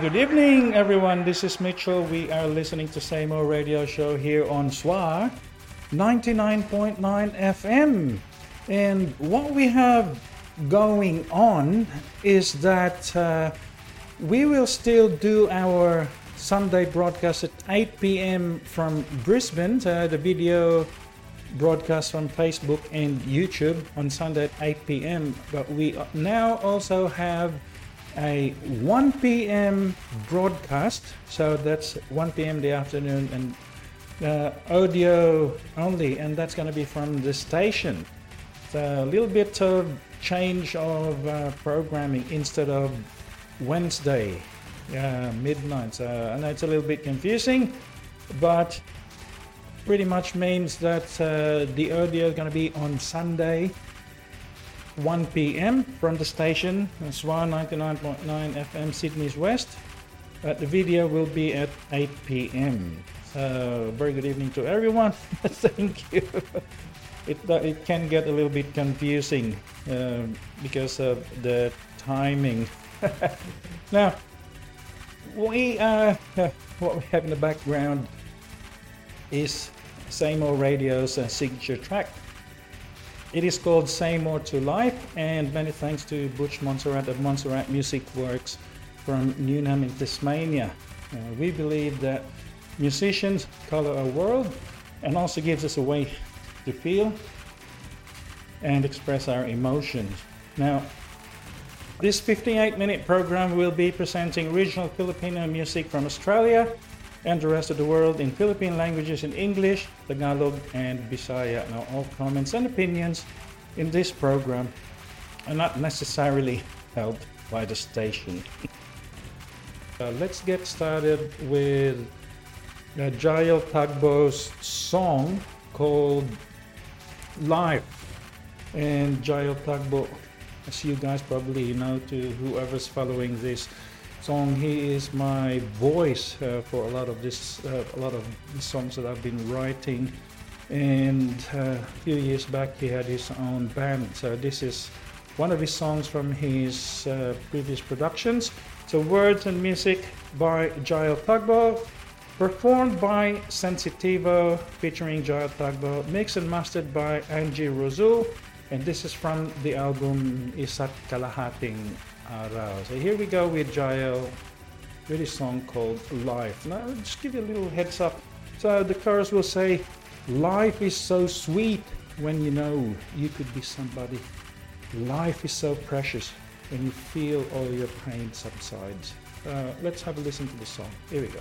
Good evening, everyone. This is Mitchell. We are listening to Say More Radio Show here on SWR 99.9 FM. And what we have going on is that we will still do our Sunday broadcast at 8 p.m. from Brisbane. The video broadcast on Facebook and YouTube on Sunday at 8 p.m. But we now also have a 1 p.m. broadcast, so that's 1 p.m. the afternoon, and audio only, and that's going to be from the station. It's a little bit of change of programming. Instead of Wednesday midnight, I know it's a little bit confusing, but pretty much means that the audio is going to be on Sunday 1 p.m. from the station, SWR 99.9 FM, Sydney's West. The video will be at 8 p.m. So, very good evening to everyone. Thank you. It can get a little bit confusing because of the timing. Now, we what we have in the background is Say More Radio's signature track. It is called Say More To Life, and many thanks to Butch Monserrat of Monserrat Musikworx from Newnham in Tasmania. We believe that musicians color our world and also gives us a way to feel and express our emotions. Now, this 58-minute program will be presenting regional Filipino music from Australia and the rest of the world in Philippine languages in English, Tagalog, and Bisaya. Now, all comments and opinions in this program are not necessarily held by the station. Let's get started with JyEL Tagbo's song called Life. And JyEL Tagbo, as you guys probably know, to whoever's following this song, he is my voice for a lot of the songs that I've been writing. And a few years back, he had his own band. So this is one of his songs from his previous productions. So words and music by JyEL Tagbo, performed by Sensitivo, featuring JyEL Tagbo, mixed and mastered by Angee Rozul, and this is from the album Isat Kalahating. So here we go with JyEL with his song called Life. Now, I'll just give you a little heads up. So the chorus will say, life is so sweet when you know you could be somebody. Life is so precious when you feel all your pain subsides. Let's have a listen to the song. Here we go.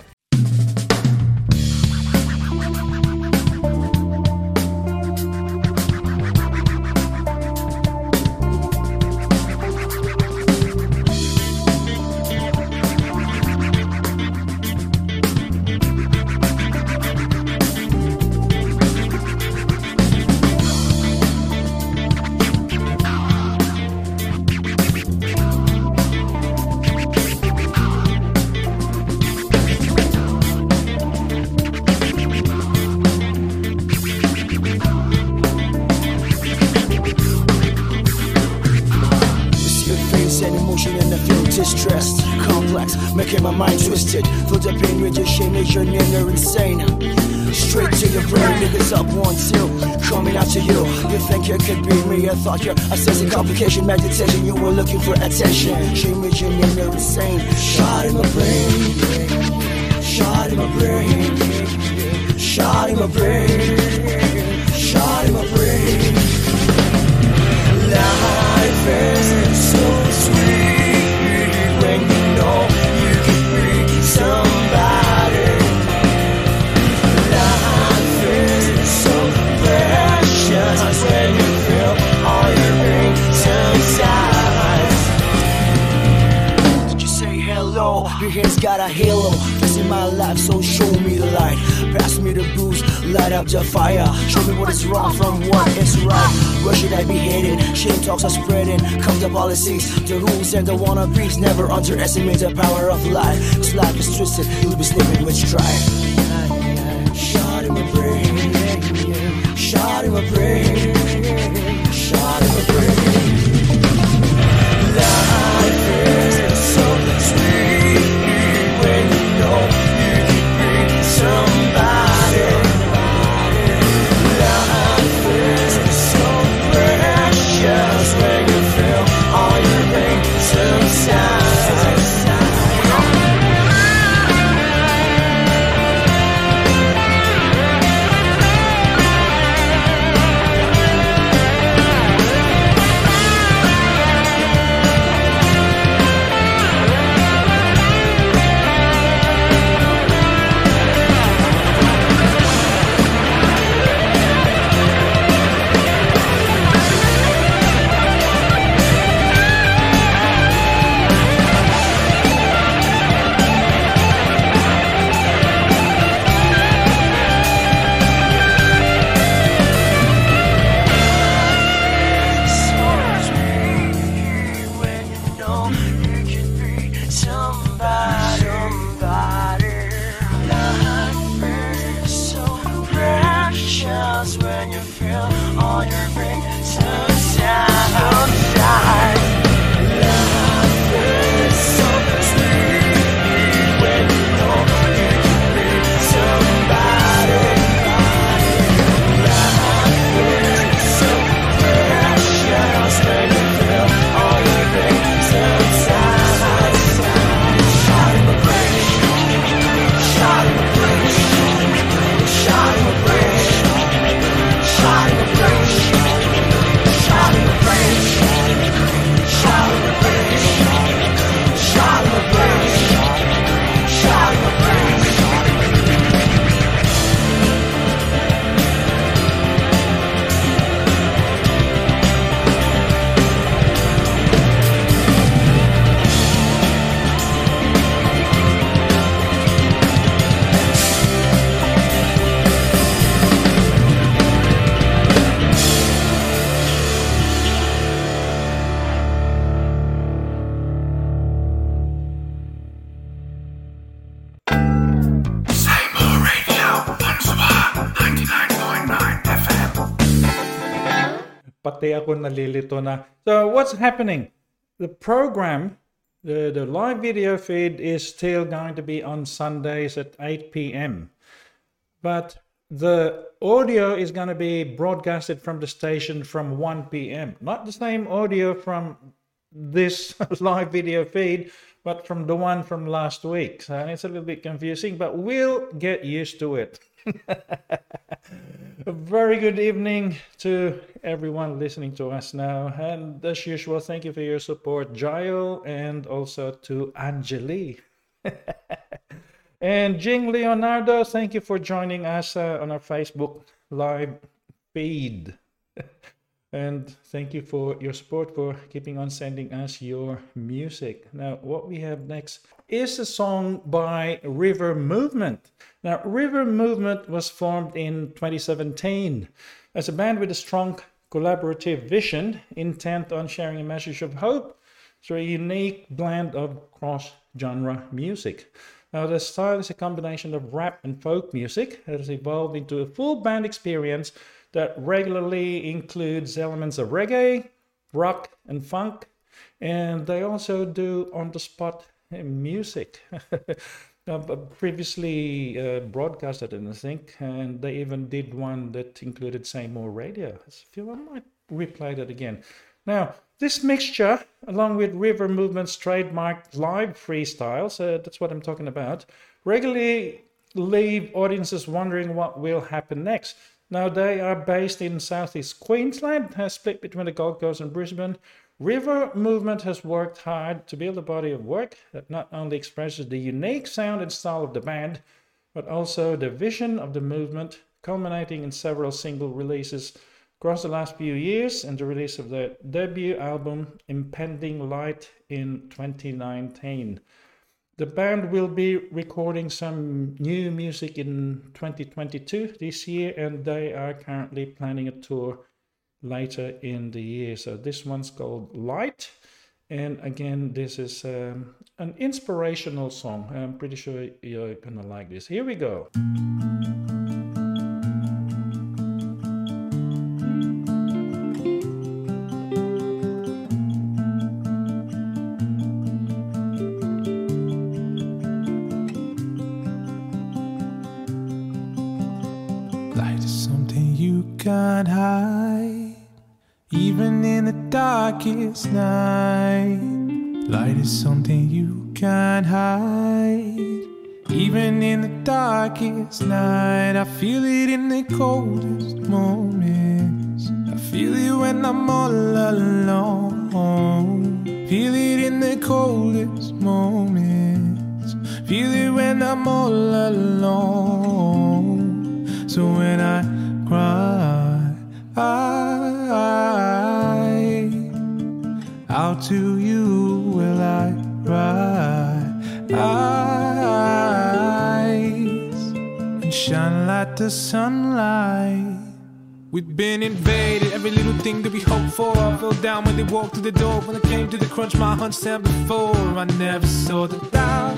You're insane. Straight to your brain, niggas up 1, 2. Coming out to you, you think you could be me. I thought you're assessing complication, meditation. You were looking for attention. She made you near insane. Shot in my brain, shot in my brain. Shot in my brain, shot in my brain. Life is so sweet when you know you can bring somebody. Life is so precious when you feel all your wings inside. Did you say hello? Your hand's got a halo. This is my life, so show me the light. Pass me the booze, light up the fire. Show me what is wrong from what is right. Where should I be headed? Shame talks are spreading. Come the policies, the rules and the wannabes. Never underestimate the power of life. Cause life is twisted, you'll be sleeping with strife. Shot in my brain, shot in my brain, shot in my brain. Life is so sweet when you know you can bring some. Ako nalilito na. So what's happening? The program, the live video feed is still going to be on Sundays at 8 p.m. But the audio is going to be broadcasted from the station from 1 p.m. Not the same audio from this live video feed, but from the one from last week. So it's a little bit confusing, but we'll get used to it. A very good evening to everyone listening to us now, and as usual, thank you for your support, JyEL, and also to Angeli and Jing Leonardo. Thank you for joining us on our Facebook live feed, and thank you for your support, for keeping on sending us your music. Now, what we have next is a song by River Movement. Now, River Movement was formed in 2017 as a band with a strong collaborative vision, intent on sharing a message of hope through a unique blend of cross-genre music. Now, the style is a combination of rap and folk music that has evolved into a full band experience that regularly includes elements of reggae, rock, and funk, and they also do on-the-spot music previously broadcasted, I think, and they even did one that included Say More Radio. I feel I might replay that again. Now, this mixture, along with River Movement's trademark live freestyles, that's what I'm talking about, regularly leave audiences wondering what will happen next. Now, they are based in Southeast Queensland, split between the Gold Coast and Brisbane. River Movement has worked hard to build a body of work that not only expresses the unique sound and style of the band, but also the vision of the movement, culminating in several single releases across the last few years and the release of their debut album, Impending Light, in 2019. The band will be recording some new music in 2022 this year, and they are currently planning a tour later in the year. So this one's called Light. And again, this is an inspirational song. I'm pretty sure you're gonna like this. Here we go. Light is something you can't hide, even in the darkest night. Light is something you can't hide, even in the darkest night. I feel it in the coldest moments. I feel it when I'm all alone. Feel it in the coldest moments. Feel it when I'm all alone. So when I cry, out to you will I rise and shine like the sunlight. We've been invaded, every little thing that we hoped for. I fell down when they walked through the door. When I came to the crunch, my hunch stand before. I never saw the doubt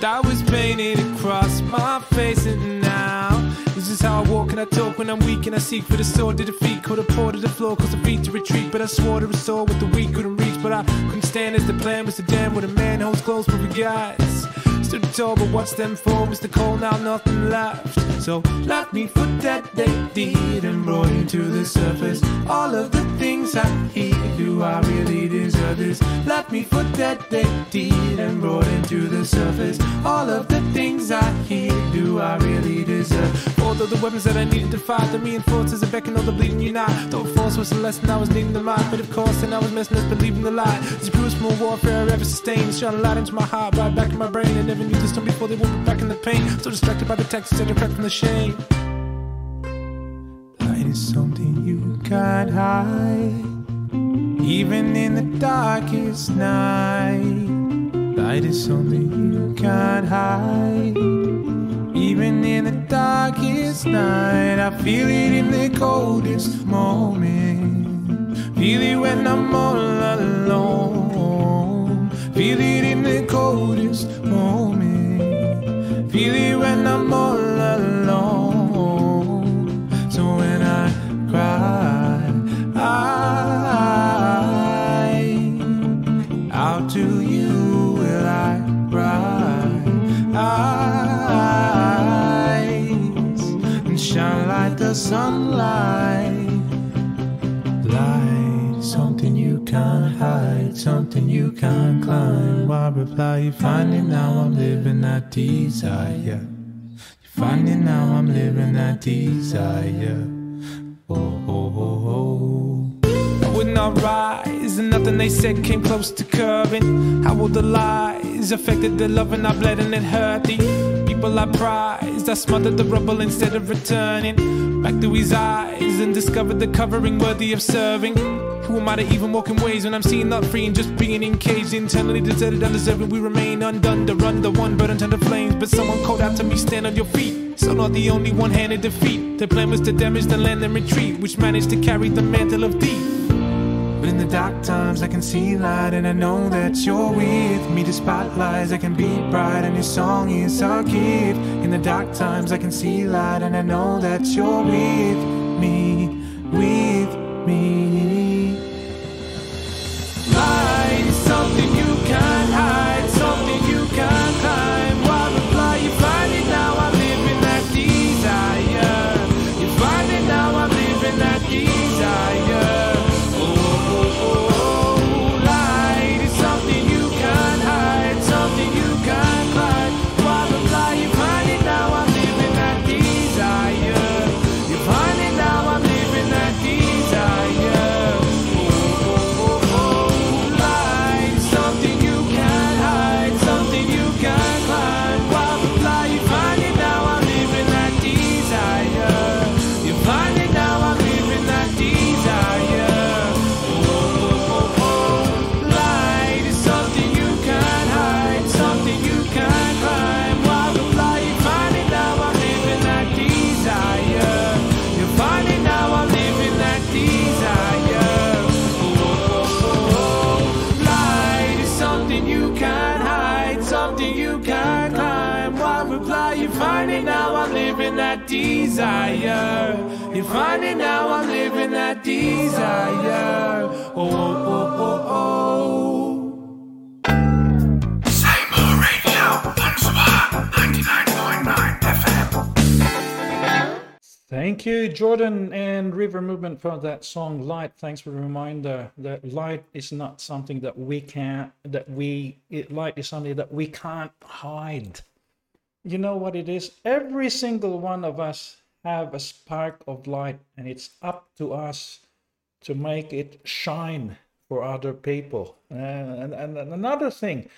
that was painted across my face, and now this is how I walk and I talk when I'm weak, and I seek for the sword to defeat. Call the poor to the floor, cause the feet to retreat. But I swore to restore what the weak couldn't reach. But I couldn't stand as the plan was to damn what a man holds close. But we guys stood tall, but what's them for? It's the cold now, nothing left. So lock me for that they did, and brought him to the surface. All of the things I hear, do I really deserve this? Lock me for that they did, and brought him to the surface. All of the things I hear, do I really deserve? Although the weapons that I needed to fight, the reinforcers are back and all the bleeding unite. Though force was the lesson I was needing to mind, but of course, and I was messing up believing the lie. This brutal more warfare I ever sustained, shining light into my heart, right back in my brain. I never knew this time before, they woke me back in the pain. So distracted by the texts that I cracked from the shame. Light is something you can't hide, even in the darkest night. Light is something you can't hide, even in the darkest night. I feel it in the coldest moment. Feel it when I'm all alone. Feel it in the coldest moment. Feel it when I'm all alone. So when I cry, out to you will I rise and shine like the sunlight. Light, something you can't hide, something you can't climb. Why reply? You find it now, I'm living that desire. You find it now, I'm living that desire. Oh, oh, oh, oh. I would not rise, and nothing they said came close to curbing how all the lies affected the love, and I bled and it hurt. The people I prized, I smothered the rubble instead of returning back to his eyes, and discovered the covering worthy of serving. Who am I to even walk in ways when I'm seen not free and just being encaged, internally deserted, undeserving? We remain undone to run the one burden to the flames, but someone called out to me, stand on your feet. So not the only one-handed defeat. Their plan was to damage the land and retreat, which managed to carry the mantle of deep. But in the dark times I can see light, and I know that you're with me. The spotlights I can be bright, and your song is a gift. In the dark times I can see light, and I know that you're with me, with me. Light is something you can't hide, something you can't climb. Why reply? You find it now, I'm living that desire. You find it now, I'm living that desire. Something you can't hide, something you can't hide. Why reply? You find it now, I'm that desire. You're finding how I'm living that desire. Oh, oh, oh, oh, oh. Say More Radio, SWR 99.9 FM. Thank you, Jordan and River Movement, for that song, Light. Thanks for the reminder that light is not something that we can't, light is something that we can't hide. You know what it is? Every single one of us have a spark of light, and it's up to us to make it shine for other people. And another thing,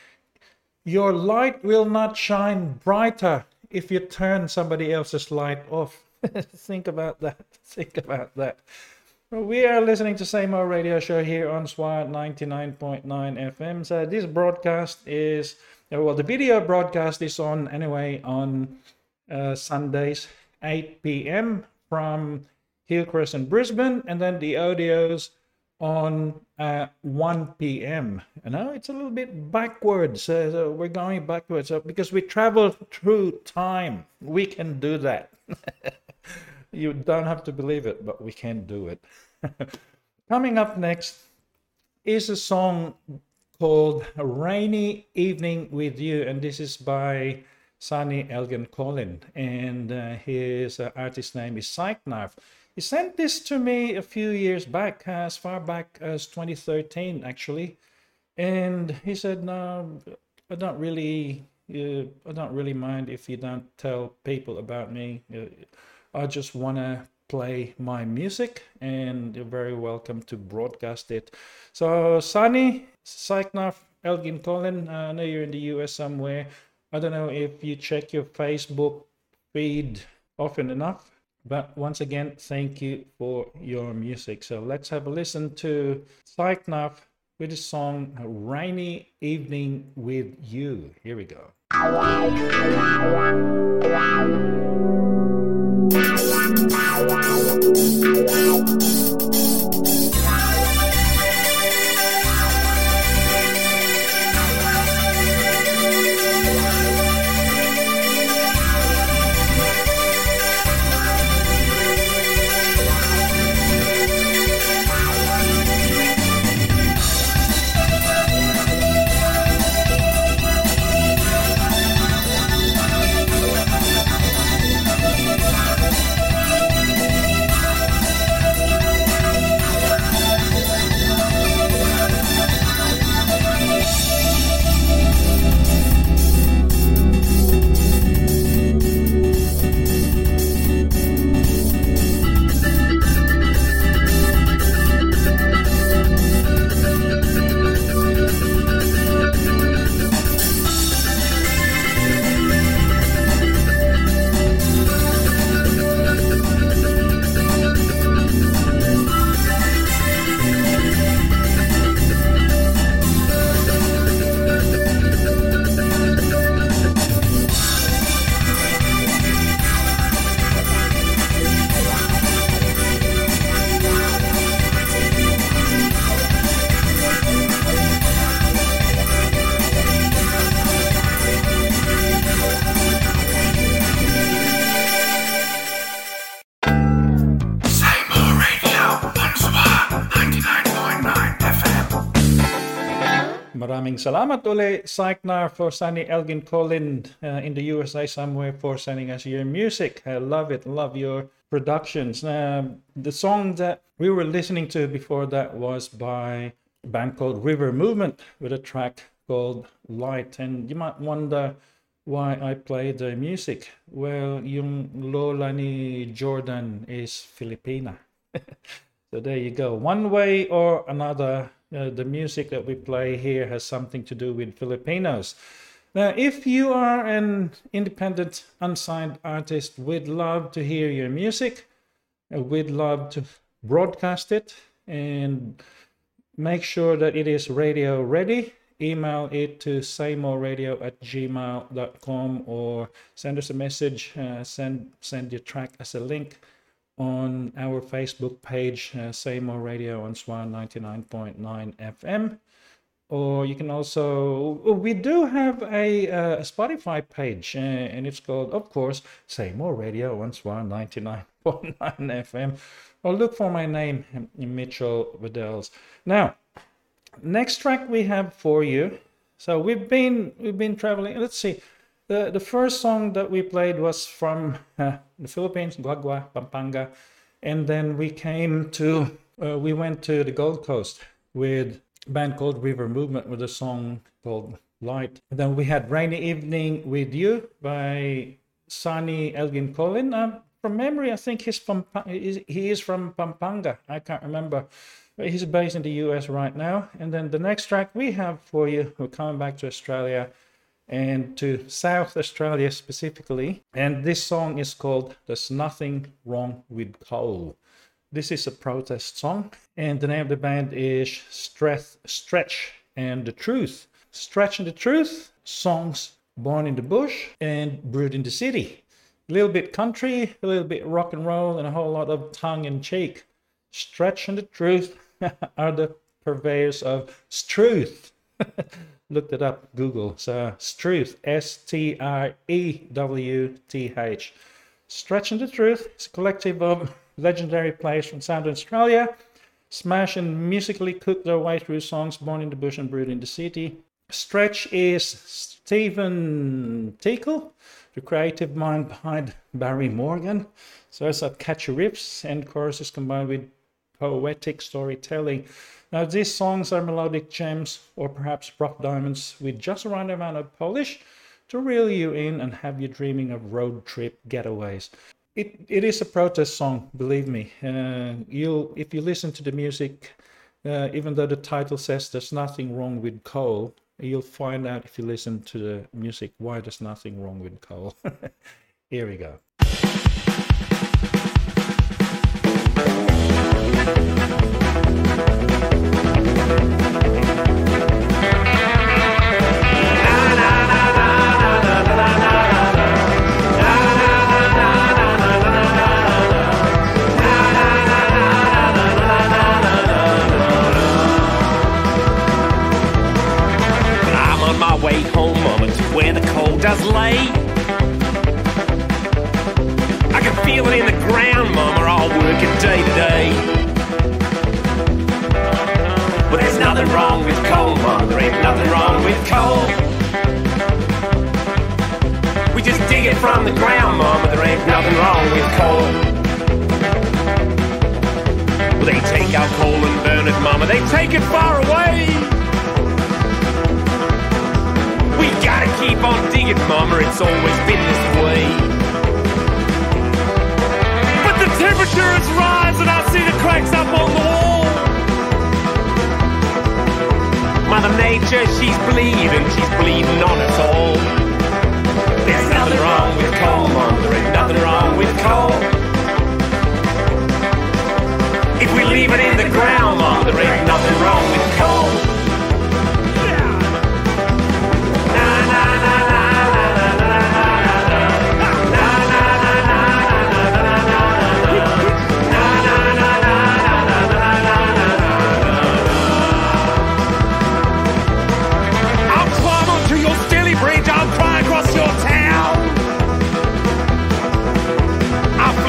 your light will not shine brighter if you turn somebody else's light off. Think about that. Think about that. We are listening to Say More Radio Show here on SWR 99.9 FM. So this broadcast is... well, the video broadcast is on anyway on Sundays 8 p.m. from Hillcrest in Brisbane, and then the audio's on 1 p.m. You know, it's a little bit backwards. So we're going backwards because we travel through time. We can do that. You don't have to believe it, but we can do it. Coming up next is a song called A Rainy Evening With You, and this is by Sonny Elgin Colin, and his artist name is Psyknife. He sent this to me a few years back, as far back as 2013 actually, and he said, no, I don't really mind if you don't tell people about me. I just want to play my music, and you're very welcome to broadcast it. So Sonny, Psyknife, Elgin Colin, I know you're in the US somewhere. I don't know if you check your Facebook feed often enough, but once again, thank you for your music. So let's have a listen to Psyknife with the song A Rainy Evening With You. Here we go. Salamat uli, Psyknar, for Sonny Elgin Colin in the USA somewhere for sending us your music. I love it. Love your productions. The song that we were listening to before that was by a band called River Movement with a track called Light. And you might wonder why I play the music. Well, yung lola ni Jordan is Filipina. So there you go. One way or another, the music that we play here has something to do with Filipinos. Now, if you are an independent, unsigned artist, we'd love to hear your music. We'd love to broadcast it, and make sure that it is radio ready. Email it to saymoreradio@gmail.com, or send us a message, send your track as a link on our Facebook page, Say More Radio on SWR 99.9 FM. Or you can also, we do have a Spotify page, and it's called, of course, Say More Radio, SWR 99.9 FM. Or look for my name, Mitchell Vidals. Now, next track we have for you. So we've been traveling. Let's see. The first song that we played was from the Philippines, Guagua, Pampanga, and then we went to the Gold Coast with a band called River Movement with a song called Light. And then we had Rainy Evening With You by Sonny Elgin Colin. From memory, I think he is from Pampanga. I can't remember. But he's based in the US right now. And then the next track we have for you, we're coming back to Australia and to South Australia specifically. And this song is called There's Nothing Wrong With Coal. This is a protest song, and the name of the band is Stretch and the Truth. Stretch and the Truth, songs born in the bush and brewed in the city. A little bit country, a little bit rock and roll, and a whole lot of tongue-in-cheek. Stretch and the Truth are the purveyors of Struth. Looked it up, Google. So Struth, Strewth. Stretch and the Truth is a collective of legendary players from South Australia, smash and musically cook their way through songs born in the bush and brewed in the city. Stretch is Stephen Tickle, the creative mind behind Barry Morgan. So it's like catchy riffs and choruses combined with poetic storytelling. Now these songs are melodic gems or perhaps rock diamonds with just the right amount of polish to reel you in and have you dreaming of road trip getaways. It is a protest song, believe me. If you listen to the music, even though the title says there's nothing wrong with coal, you'll find out if you listen to the music why there's nothing wrong with coal. Here we go. Does lay. I can feel it in the ground, mama, I'll work it day to day. But there's nothing wrong with coal, mama, there ain't nothing wrong with coal. We just dig it from the ground, mama, there ain't nothing wrong with coal. Well, they take our coal and burn it, mama, they take it far away. Gotta keep on digging, mama, it's always been this way. But the temperature has risen, I see the cracks up on the wall. Mother Nature, she's bleeding on us all. There's nothing wrong with coal, mama, there ain't nothing wrong with coal. If we leave it in the ground, mama, there ain't nothing wrong with coal.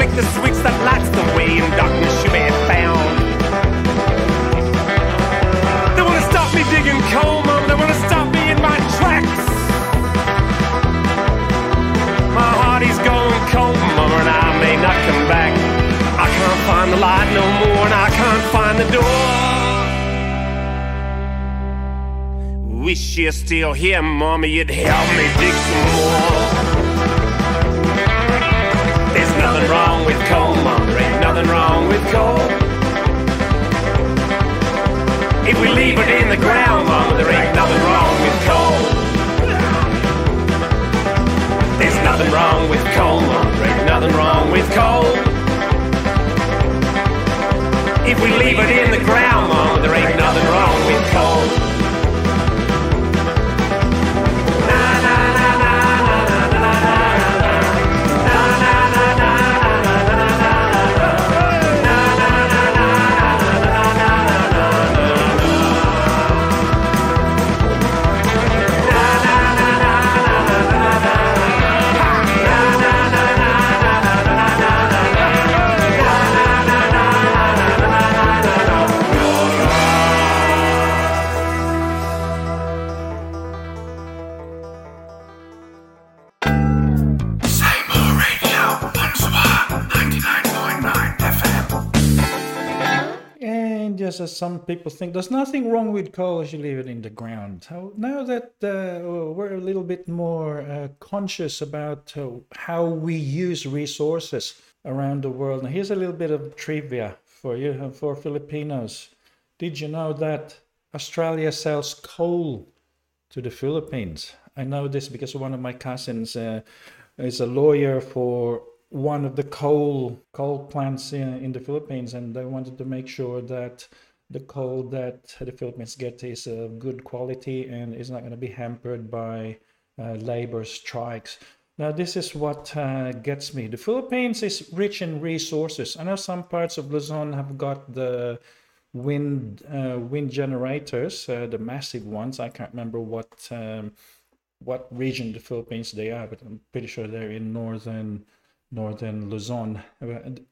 The switch that lights the way in darkness you may have found. They want to stop me digging coal, mum. They want to stop me in my tracks. My heart is going cold, mum, and I may not come back. I can't find the light no more, and I can't find the door. Wish you're still here, mummy, you'd help me dig some more. Nothing wrong with coal, mum, there ain't nothing wrong with coal. If we leave it in the ground, mum, there ain't nothing wrong with coal. There's nothing wrong with coal, mum, there ain't nothing wrong with coal. If we leave it in the ground, mum, there ain't nothing wrong with coal. just as some people think, there's nothing wrong with coal if you leave it in the ground. Now that we're a little bit more conscious about how we use resources around the world. Now here's a little bit of trivia for you, for Filipinos. Did you know that Australia sells coal to the Philippines? I know this because one of my cousins is a lawyer for one of the coal plants in the Philippines, and they wanted to make sure that the coal that the Philippines get is of good quality and is not going to be hampered by labor strikes. Now, this is what gets me. The Philippines is rich in resources. I know some parts of Luzon have got the wind generators, the massive ones. I can't remember what region of the Philippines they are, but I'm pretty sure they're in northern Luzon.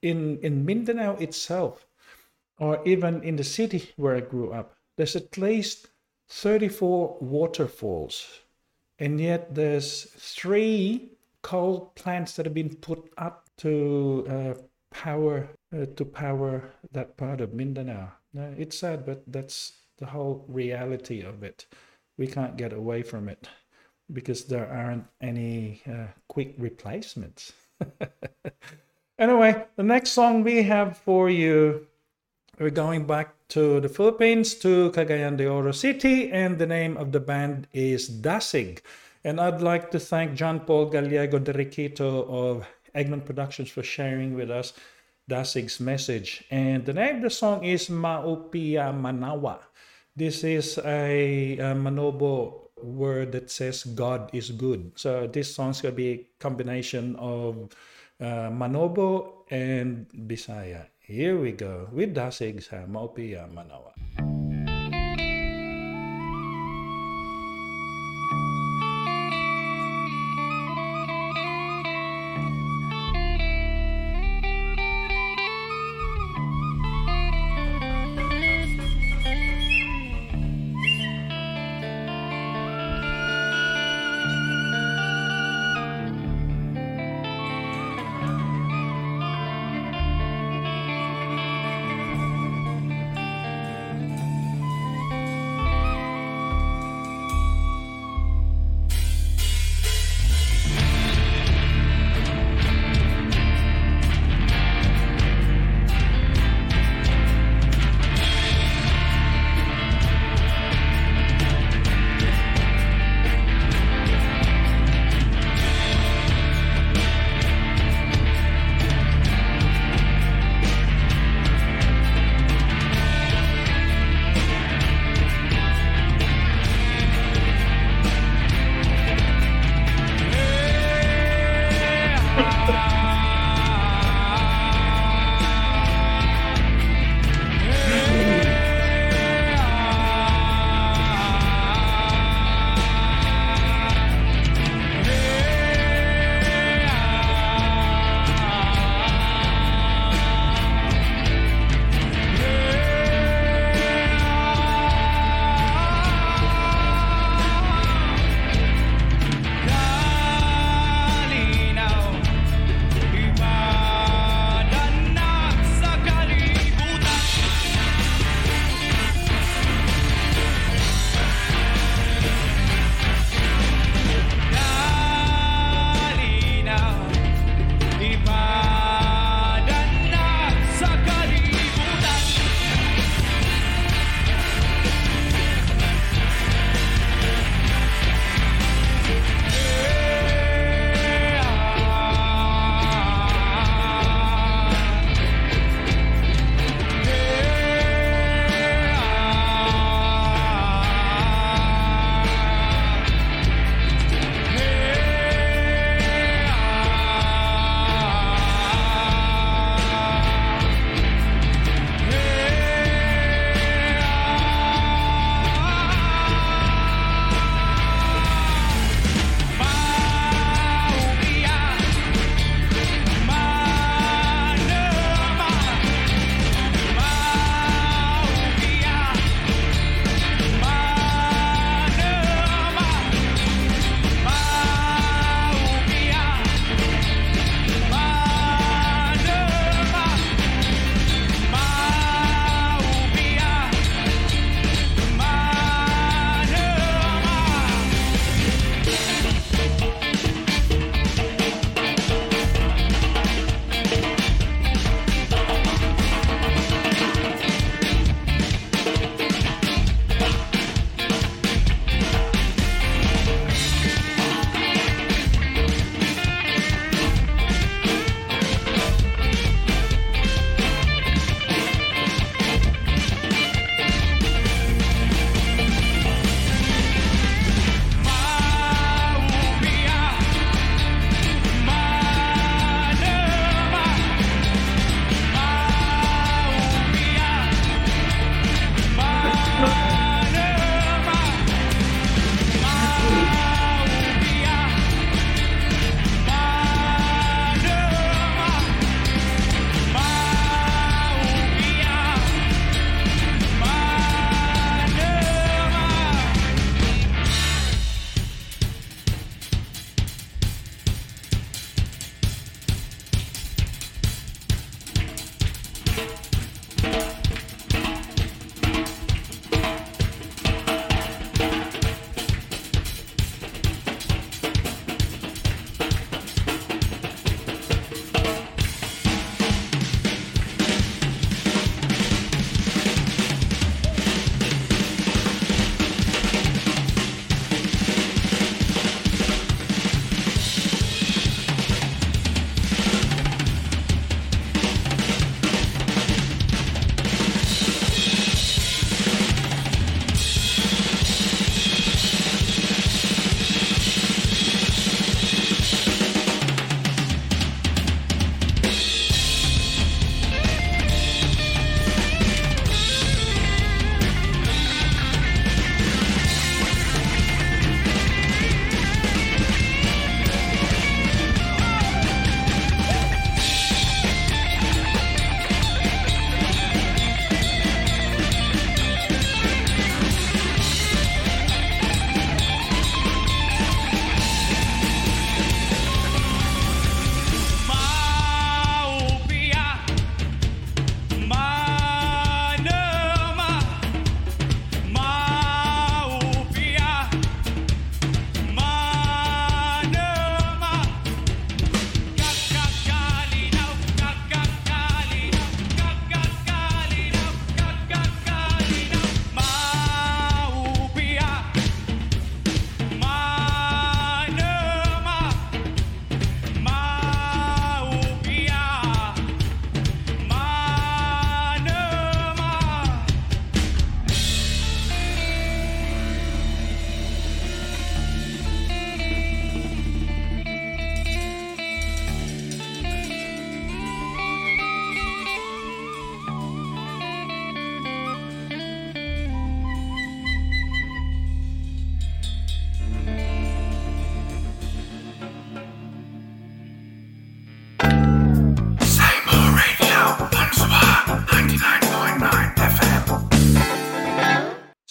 In Mindanao itself, or even in the city where I grew up, there's at least 34 waterfalls, and yet there's 3 coal plants that have been put up to power that part of Mindanao. It's sad, but that's the whole reality of it. We can't get away from it because there aren't any quick replacements. Anyway, the next song we have for you, we're going back to the Philippines, to Cagayan de Oro City, and the name of the band is Dasig. And I'd like to thank John Paul Gallego de Riquito of Eggman Productions for sharing with us Dasig's message. And the name of the song is Maupiya Manawa. This is a Manobo word that says God is good. So this song's gonna be a combination of Manobo and Bisaya. Here we go with Dasig sa Maupiya Manawa.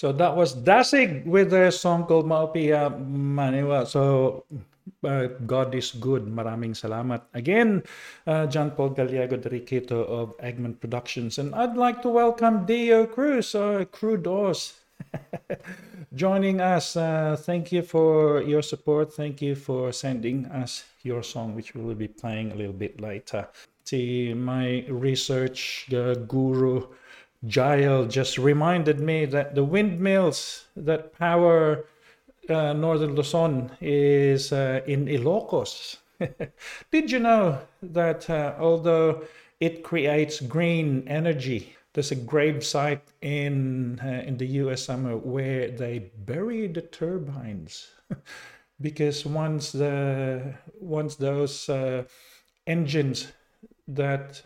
So that was Dasig with a song called Maupiya Manawa. So God is good. Maraming salamat. Again, John Paul Gallego de Riquito of Eggman Productions. And I'd like to welcome Dio Cruz, Crude Doors, joining us. Thank you for your support. Thank you for sending us your song, which we will be playing a little bit later. See, my research guru, JyEL, just reminded me that the windmills that power northern Luzon is in Ilocos. Did you know that although it creates green energy, there's a grave site in the US somewhere where they bury the turbines, because once those engines that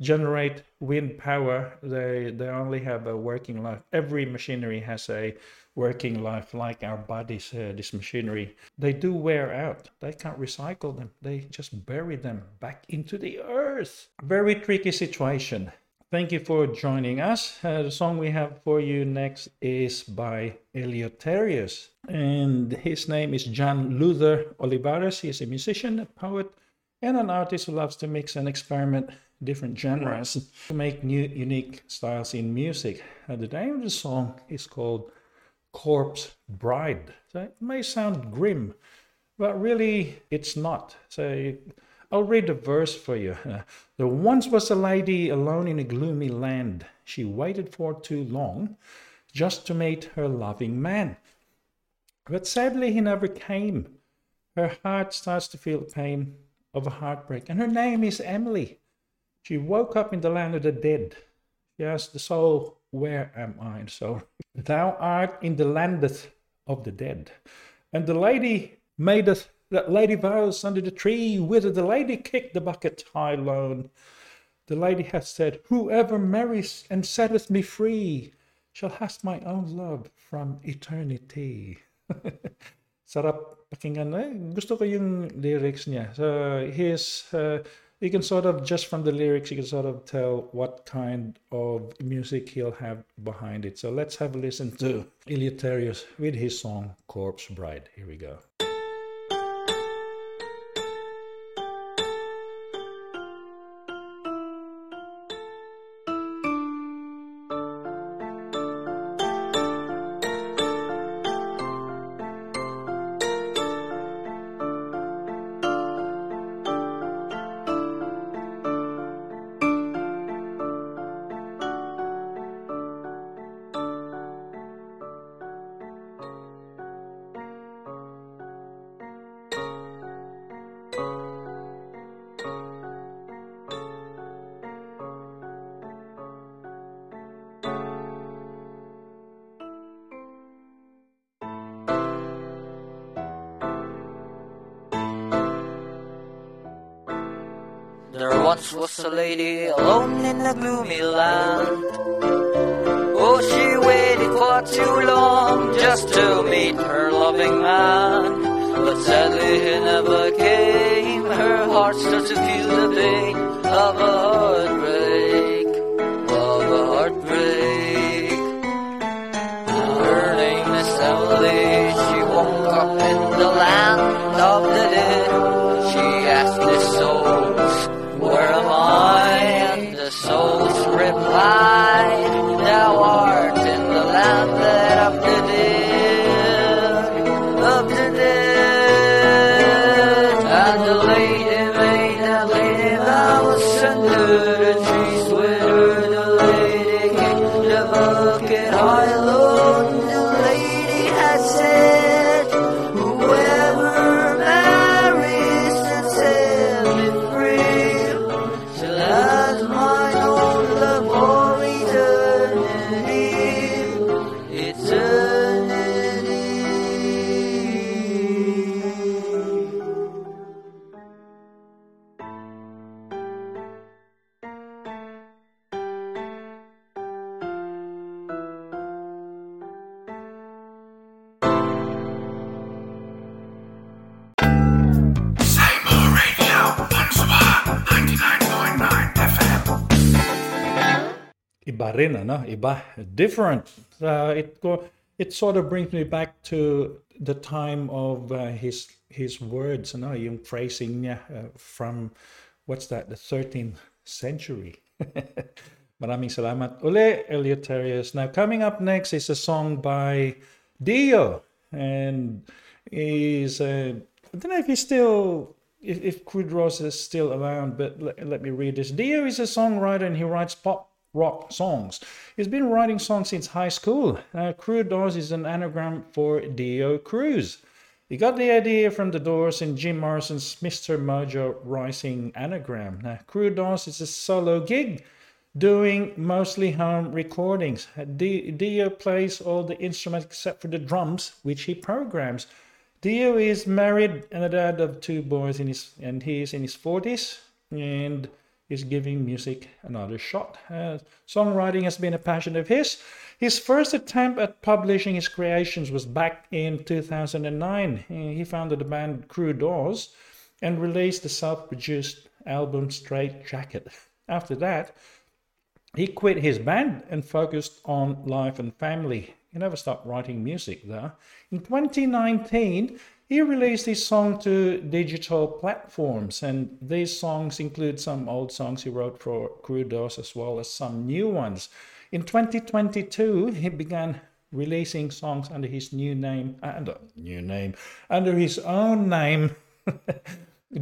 generate wind power, they only have a working life. Every machinery has a working life, like our bodies. This machinery, they do wear out. They can't recycle them. They just bury them back into the earth. Very tricky situation. Thank you for joining us. The song we have for you next is by Iliotarius, and his name is John Luther Olivares. He is a musician, a poet, and an artist who loves to mix and experiment different genres to make new, unique styles in music. The name of the song is called Corpse Bride. So it may sound grim, but really it's not. So I'll read a verse for you. There once was a lady alone in a gloomy land. She waited for too long just to meet her loving man. But sadly, he never came. Her heart starts to feel the pain of a heartbreak. And her name is Emily. She woke up in the land of the dead. She asked the soul, "Where am I?" And so, "Thou art in the landeth of the dead. And the lady madeth that lady vows under the tree, whither the lady kicked the bucket high lone. The lady hath said, Whoever marries and setteth me free shall have my own love from eternity." Sarap pakinggan. Gusto ko yung lyrics niya. So his, you can sort of, just from the lyrics, you can sort of tell what kind of music he'll have behind it. So let's have a listen to Iliotarius with his song Corpse Bride. Here we go. Once was a lady alone in a gloomy land. Oh, she waited for too long just to meet her loving man. But sadly he never came. Her heart starts to feel the pain of a heartbreak, of a heartbreak. Her name is Emily. She woke up in the land of the dead. She asked the souls, "Where am I?" And the souls replied, "Thou art in the land of the dead, of the dead." And the lady made a lady mouse under the tree. iba rin, ano? Iba, different. It sort of brings me back to the time of his words, ano? Yung phrasing niya from, what's that, the 13th century. Maraming salamat uli, Iliotarius. Now, coming up next is a song by Dio. And he's, I don't know if he's still, if Crude Doors is still around, but let me read this. Dio is a songwriter and he writes pop rock songs. He's been writing songs since high school. Crude Doors is an anagram for Dio Cruz. He got the idea from the Doors and Jim Morrison's Mr. Mojo Rising anagram. Now, Crude Doors is a solo gig, doing mostly home recordings. Dio plays all the instruments except for the drums, which he programs. Dio is married and a dad of two boys, and he is in his 40s and is giving music another shot. Songwriting has been a passion of his. His first attempt at publishing his creations was back in 2009. He founded the band Crude Doors and released the self-produced album Straight Jacket. After that, he quit his band and focused on life and family. He never stopped writing music, though. In 2019, he released his song to digital platforms, and these songs include some old songs he wrote for Crude Doors as well as some new ones. In 2022, he began releasing songs under his own name,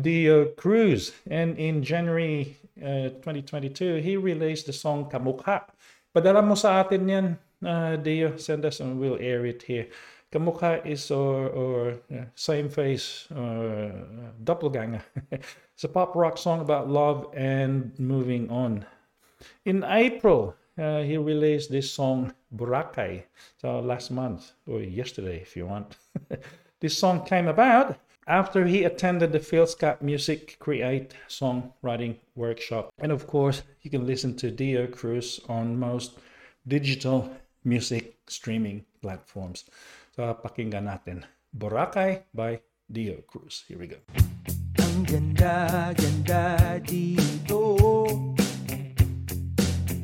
Dio Cruz, and in January 2022, he released the song Kamukha. Padala mo sa atin yan, Dio, send us and we'll air it here. Kamukha is or same face, doppelganger. It's a pop rock song about love and moving on. In April, he released this song Boracay, so last month or yesterday if you want. This song came about after he attended the Philscat Music Create Songwriting Workshop. And of course, you can listen to Dio Cruz on most digital music streaming platforms. So, pakinggan natin. Boracay by Dio Cruz. Here we go. Ang ganda-ganda dito,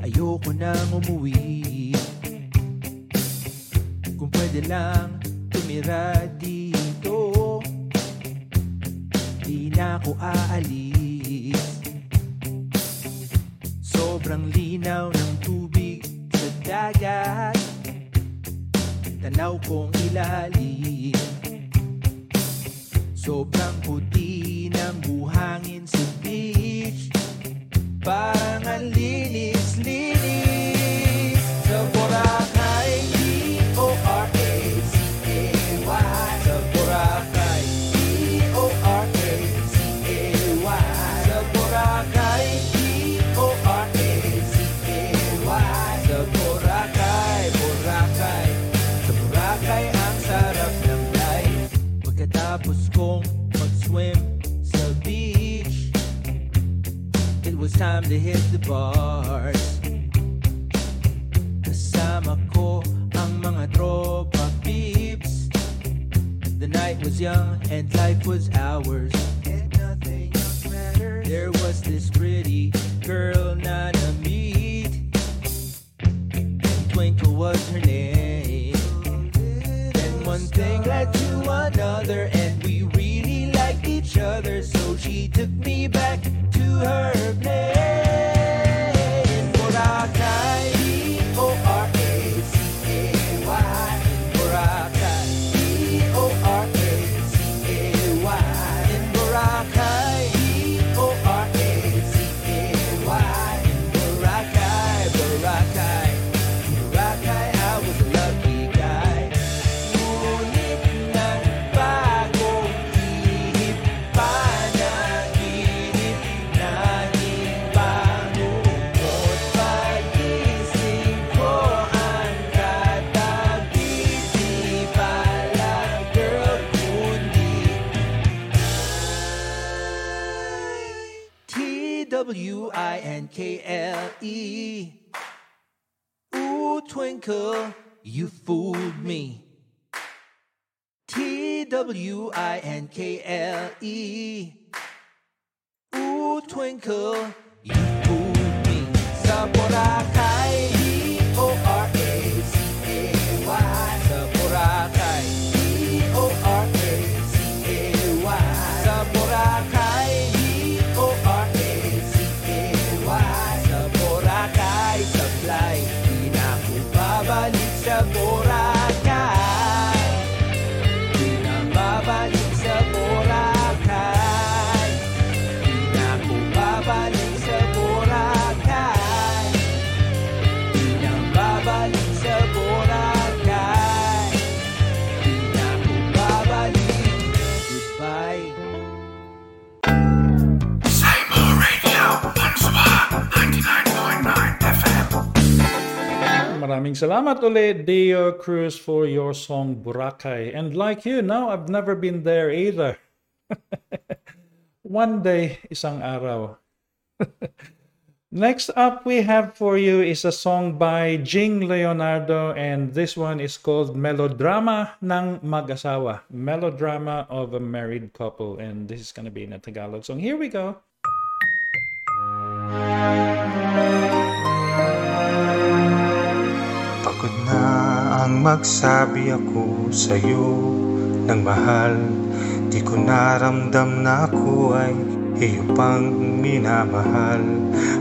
ayoko nang umuwi. Kung pwede lang tumira dito, di na ako aalis. Sobrang linaw ng tubig sa dagat, tanaw kong ilalim. Sobrang puti ng buhangin sa beach, parang ang linis-linis sa Boracay. Time to hit the bars. Kasama ko ang mga tropa peeps. The night was young and life was ours, and nothing else mattered. There was this pretty girl not a meet, and Twinkle was her name. And one thing led to another, and we really liked each other, so she took me back to her place in Boracay. B-O-R-A-C-A-Y, Boracay. B-O-R-A-C-A-Y, in Boracay. B-O-R-A-C-A-Y, in Boracay, Boracay, Boracay. I was a lucky guy. Ngunit nagbagong ihip pa. W-I-N-K-L-E. Ooh, Twinkle, you fooled me. T-W-I-N-K-L-E. Ooh, Twinkle, you fooled me. Sa Boracay. Maraming salamat ulit, Dio Cruz, for your song Boracay. And like you, now I've never been there either. One day, isang araw. Next up we have for you is a song by Jing Leonardo, and this one is called Melodrama ng Mag-asawa. Melodrama of a Married Couple, and this is gonna be in a Tagalog song. Here we go. Pagod na ang magsabi ako sa'yo ng mahal. Di ko naramdam na ako ay iyo pang minamahal.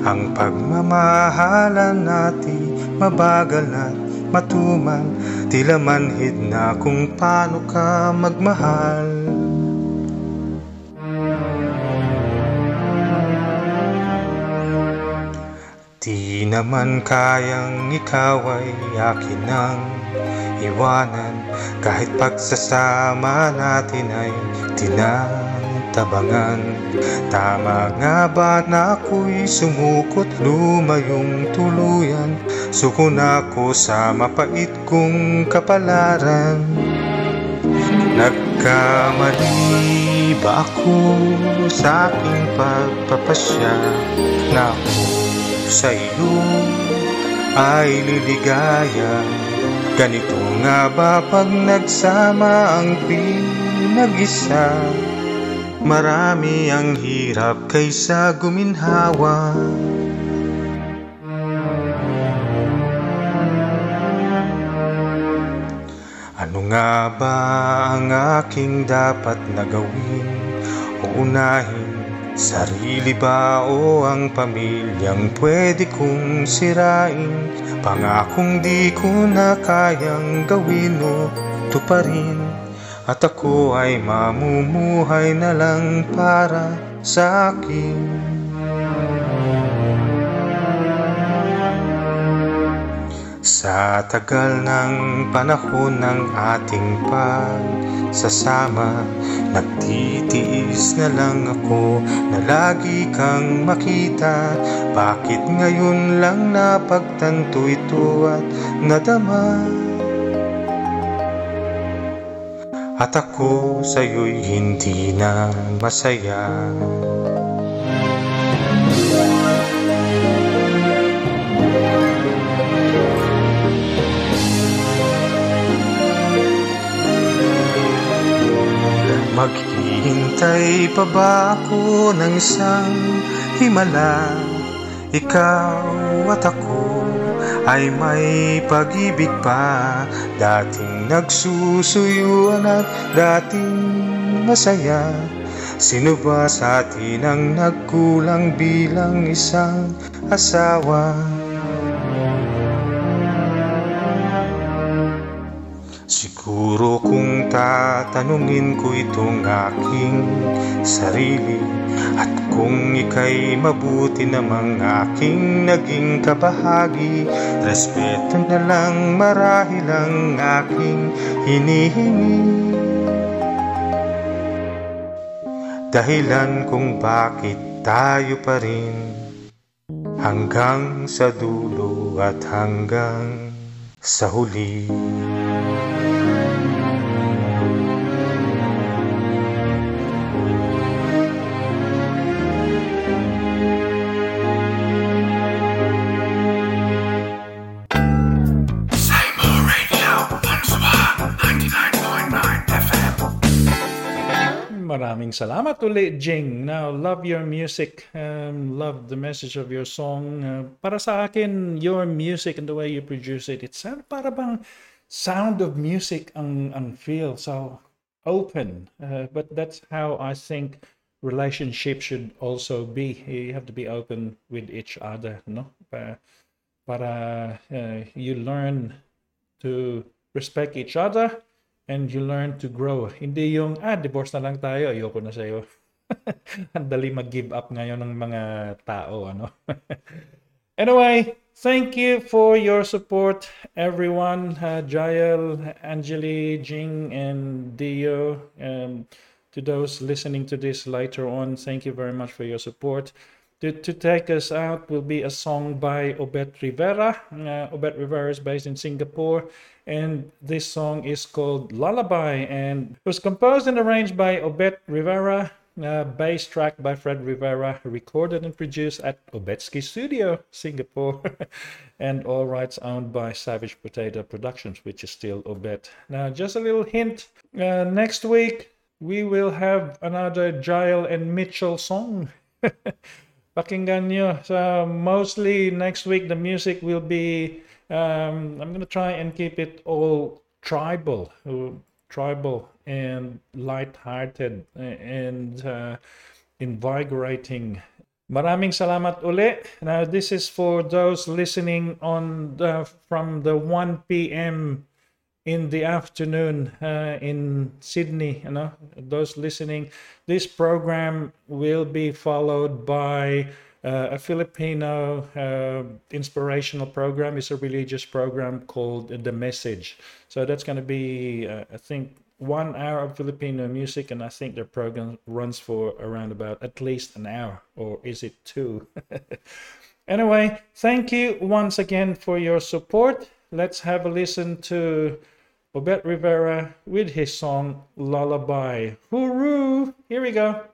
Ang pagmamahalan natin mabagal na matumal. Tila manhid na kung paano ka magmahal. Di naman kayang ikaw ay akin ang iwanan. Kahit pagsasama natin ay tinatabangan. Tama nga ba na ako'y sumukot? Lumayong tuluyan. Suko na ako sa mapait kong kapalaran. Nagkamali ba ako sa aking pagpapasya na ako sa iyo ay liligaya? Ganito nga ba pag nagsama ang pinag-isa? Marami ang hirap kaysa guminhawa. Ano nga ba ang aking dapat na gawin o unahin? Sarili ba o ang pamilyang pwede kong sirain? Pangakong di ko na kayang gawin o tuparin. At ako ay mamumuhay na lang para sa akin. Sa tagal ng panahon ng ating pagsasama, nagtitiis na lang ako na lagi kang makita. Bakit ngayon lang napagtanto ito at nadama? At ako sa'yo'y hindi na masaya. Maghihintay pa ba ako ng isang himala? Ikaw at ako ay may pag-ibig pa. Dating nagsusuyuan at dating masaya. Sino ba sa atin ang nagkulang bilang isang asawa? Siguro kung tatanungin ko itong aking sarili, at kung ika'y mabuti namang aking naging kabahagi, respeto na lang marahil ang aking hinihingi. Dahilan kung bakit tayo pa rin hanggang sa dulo at hanggang sa huli. Maraming salamat ulit, Jing. Now, love your music. Love the message of your song. Para sa akin, your music and the way you produce it, it's para bang sound of music ang feel. So open. But that's how I think relationships should also be. You have to be open with each other, no? Para you learn to respect each other. And you learn to grow. Hindi yung, divorce na lang tayo, ayoko na sa'yo. Ang dali mag-give up ngayon ng mga tao, ano? Anyway, thank you for your support, everyone. JyEL, Angeli, Jing, and Dio. To those listening to this later on, thank you very much for your support. To take us out will be a song by Obet Rivera. Obet Rivera is based in Singapore, and this song is called Lullaby, and it was composed and arranged by Obet Rivera, bass track by Fred Rivera, recorded and produced at Obetski Studio, Singapore, and all rights owned by Savage Potato Productions, which is still Obet. Now, just a little hint, next week we will have another JyEL and Mitchell song. Pakinggan nyo. So mostly next week the music will be, I'm going to try and keep it all tribal and light-hearted and invigorating. Maraming salamat uli. Now this is for those listening on from the 1 p.m. in the afternoon in Sydney, you know, those listening. This program will be followed by a Filipino inspirational program. It's a religious program called The Message. So that's going to be, I think, 1 hour of Filipino music, and I think their program runs for around about at least an hour, or is it two? Anyway, thank you once again for your support. Let's have a listen to Obet Rivera with his song Lullaby. Hooroo! Here we go.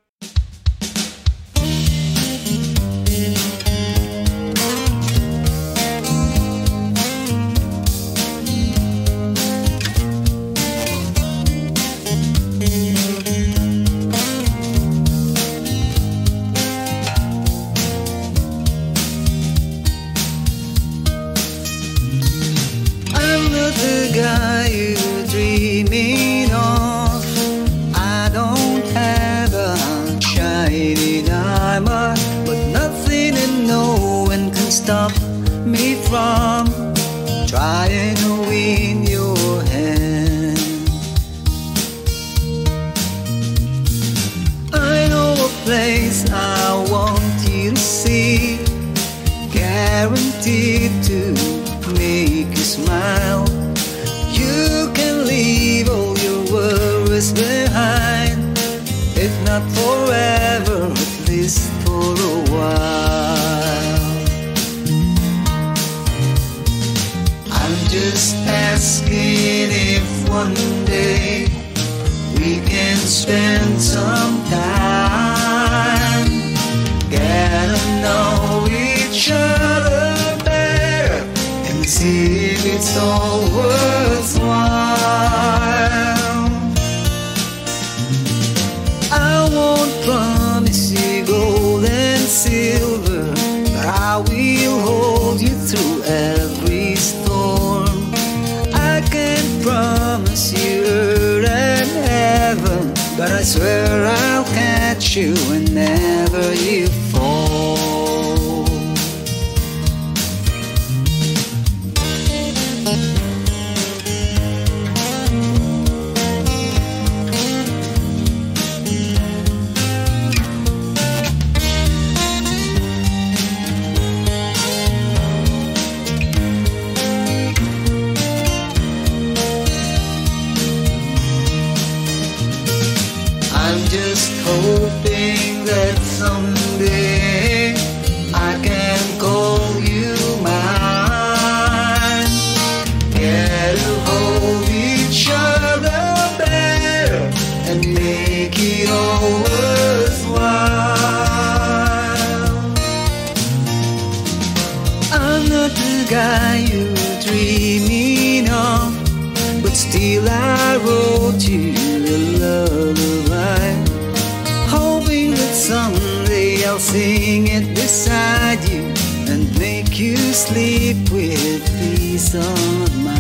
Beside you and make you sleep with peace of mind.